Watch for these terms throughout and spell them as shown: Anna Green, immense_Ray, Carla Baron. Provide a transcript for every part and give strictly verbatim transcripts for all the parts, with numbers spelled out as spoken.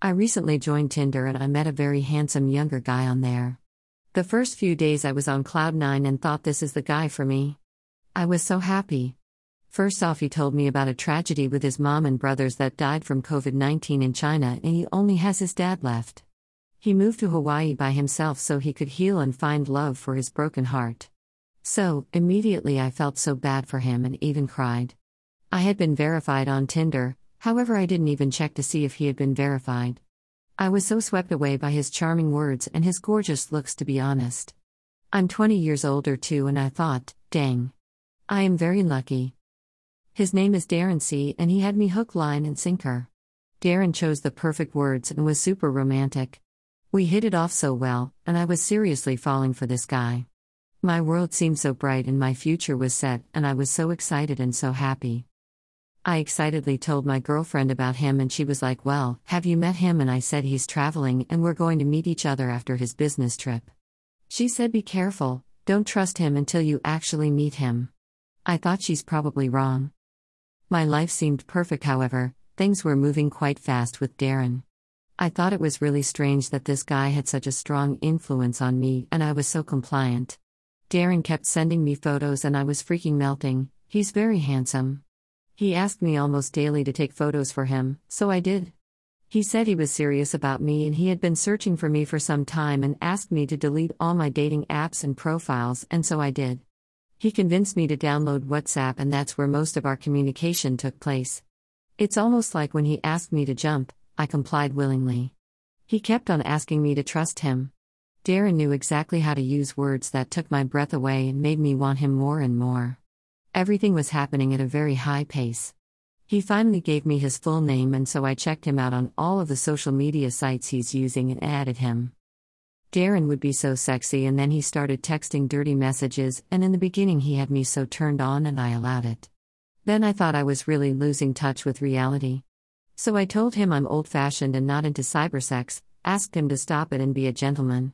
I recently joined Tinder and I met a very handsome younger guy on there. The first few days I was on cloud nine and thought this is the guy for me. I was so happy. First off, he told me about a tragedy with his mom and brothers that died from covid nineteen in China, and he only has his dad left. He moved to Hawaii by himself so he could heal and find love for his broken heart. So, immediately I felt so bad for him and even cried. I had been verified on Tinder, however I didn't even check to see if he had been verified. I was so swept away by his charming words and his gorgeous looks, to be honest. I'm twenty years older too, and I thought, dang. I am very lucky. His name is Darren C, and he had me hook, line and sinker. Darren chose the perfect words and was super romantic. We hit it off so well, and I was seriously falling for this guy. My world seemed so bright and my future was set, and I was so excited and so happy. I excitedly told my girlfriend about him, and she was like, well, have you met him? And I said, he's traveling and we're going to meet each other after his business trip. She said, be careful, don't trust him until you actually meet him. I thought she's probably wrong. My life seemed perfect, however, things were moving quite fast with Darren. I thought it was really strange that this guy had such a strong influence on me, and I was so compliant. Darren kept sending me photos and I was freaking melting. He's very handsome. He asked me almost daily to take photos for him, so I did. He said he was serious about me and he had been searching for me for some time, and asked me to delete all my dating apps and profiles, and so I did. He convinced me to download WhatsApp, and that's where most of our communication took place. It's almost like when he asked me to jump, I complied willingly. He kept on asking me to trust him. Darren knew exactly how to use words that took my breath away and made me want him more and more. Everything was happening at a very high pace. He finally gave me his full name, and so I checked him out on all of the social media sites he's using and added him. Darren would be so sexy, and then he started texting dirty messages, and in the beginning he had me so turned on and I allowed it. Then I thought I was really losing touch with reality. So I told him I'm old-fashioned and not into cybersex, asked him to stop it and be a gentleman.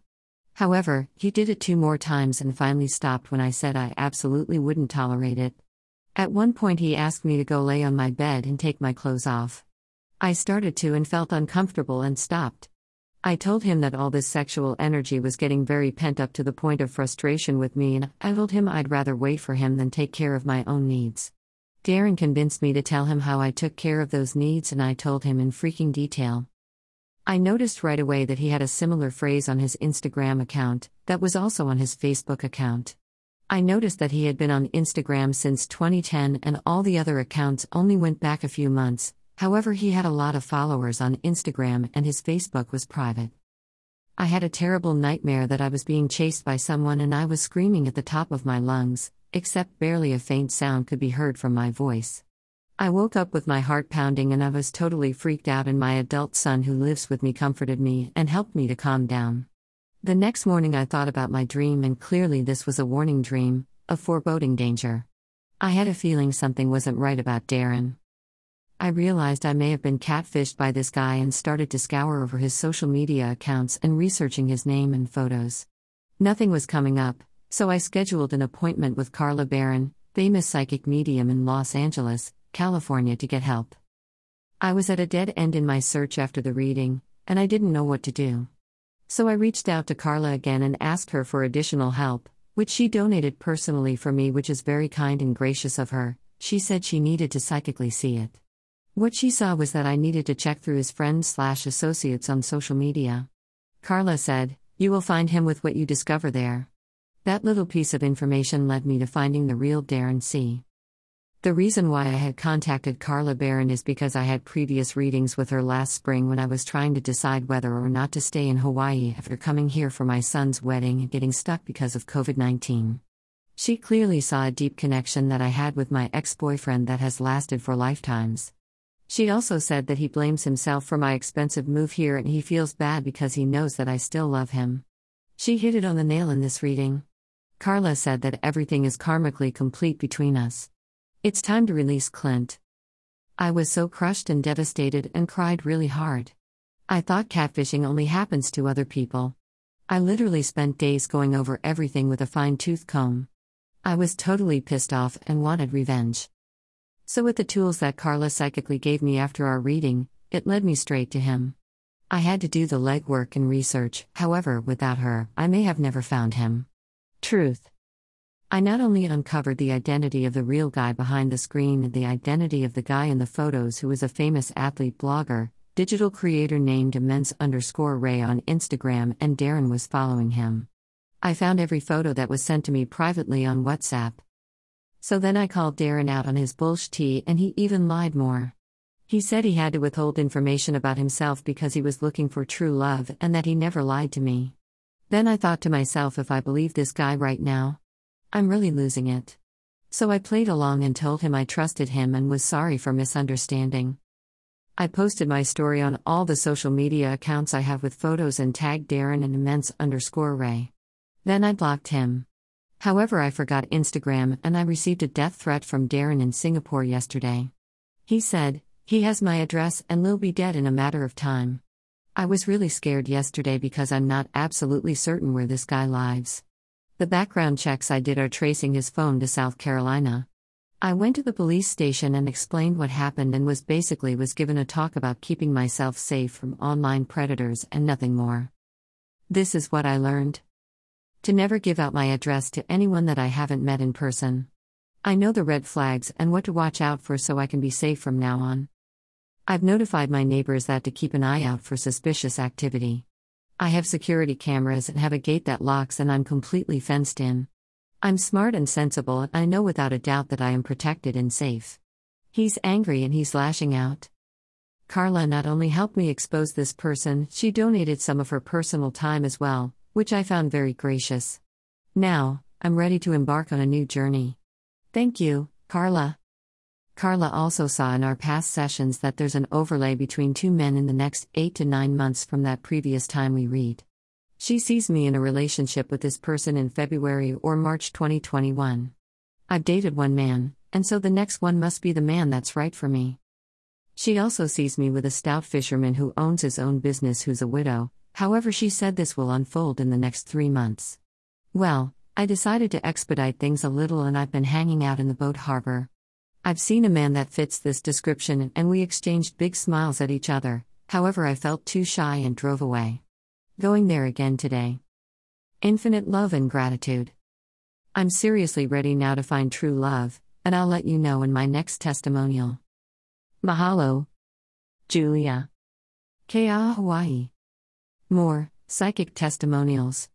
However, he did it two more times and finally stopped when I said I absolutely wouldn't tolerate it. At one point he asked me to go lay on my bed and take my clothes off. I started to and felt uncomfortable and stopped. I told him that all this sexual energy was getting very pent up to the point of frustration with me, and I told him I'd rather wait for him than take care of my own needs. Darren convinced me to tell him how I took care of those needs, and I told him in freaking detail. I noticed right away that he had a similar phrase on his Instagram account, that was also on his Facebook account. I noticed that he had been on Instagram since twenty ten, and all the other accounts only went back a few months, however he had a lot of followers on Instagram and his Facebook was private. I had a terrible nightmare that I was being chased by someone and I was screaming at the top of my lungs, except barely a faint sound could be heard from my voice. I woke up with my heart pounding and I was totally freaked out, and my adult son who lives with me comforted me and helped me to calm down. The next morning I thought about my dream, and clearly this was a warning dream, a foreboding danger. I had a feeling something wasn't right about Darren. I realized I may have been catfished by this guy and started to scour over his social media accounts and researching his name and photos. Nothing was coming up, so I scheduled an appointment with Carla Baron, famous psychic medium in Los Angeles, California, to get help. I was at a dead end in my search after the reading, and I didn't know what to do. So I reached out to Carla again and asked her for additional help, which she donated personally for me, which is very kind and gracious of her. She said she needed to psychically see it. What she saw was that I needed to check through his friends slash associates on social media. Carla said, "You will find him with what you discover there." That little piece of information led me to finding the real Darren C. The reason why I had contacted Carla Baron is because I had previous readings with her last spring when I was trying to decide whether or not to stay in Hawaii after coming here for my son's wedding and getting stuck because of covid nineteen. She clearly saw a deep connection that I had with my ex-boyfriend that has lasted for lifetimes. She also said that he blames himself for my expensive move here and he feels bad because he knows that I still love him. She hit it on the nail in this reading. Carla said that everything is karmically complete between us. It's time to release Clint. I was so crushed and devastated and cried really hard. I thought catfishing only happens to other people. I literally spent days going over everything with a fine-tooth comb. I was totally pissed off and wanted revenge. So with the tools that Carla psychically gave me after our reading, it led me straight to him. I had to do the legwork and research, however, without her, I may have never found him. Truth. I not only uncovered the identity of the real guy behind the screen and the identity of the guy in the photos who is a famous athlete blogger, digital creator named immense underscore Ray on Instagram, and Darren was following him. I found every photo that was sent to me privately on WhatsApp. So then I called Darren out on his bullshit, and he even lied more. He said he had to withhold information about himself because he was looking for true love and that he never lied to me. Then I thought to myself, if I believe this guy right now, I'm really losing it. So I played along and told him I trusted him and was sorry for misunderstanding. I posted my story on all the social media accounts I have with photos and tagged Darren and immense underscore Ray. Then I blocked him. However, I forgot Instagram and I received a death threat from Darren in Singapore yesterday. He said, he has my address and I'll be dead in a matter of time. I was really scared yesterday because I'm not absolutely certain where this guy lives. The background checks I did are tracing his phone to South Carolina. I went to the police station and explained what happened and was basically was given a talk about keeping myself safe from online predators and nothing more. This is what I learned. To never give out my address to anyone that I haven't met in person. I know the red flags and what to watch out for so I can be safe from now on. I've notified my neighbors that to keep an eye out for suspicious activity. I have security cameras and have a gate that locks and I'm completely fenced in. I'm smart and sensible and I know without a doubt that I am protected and safe. He's angry and he's lashing out. Carla not only helped me expose this person, she donated some of her personal time as well, which I found very gracious. Now, I'm ready to embark on a new journey. Thank you, Carla. Carla also saw in our past sessions that there's an overlay between two men in the next eight to nine months from that previous time we read. She sees me in a relationship with this person in February or March twenty twenty-one. I've dated one man, and so the next one must be the man that's right for me. She also sees me with a stout fisherman who owns his own business who's a widow, however she said this will unfold in the next three months. Well, I decided to expedite things a little and I've been hanging out in the boat harbor. I've seen a man that fits this description and we exchanged big smiles at each other, however I felt too shy and drove away. Going there again today. Infinite love and gratitude. I'm seriously ready now to find true love, and I'll let you know in my next testimonial. Mahalo. Julia. Kea, Hawaii. More, psychic testimonials.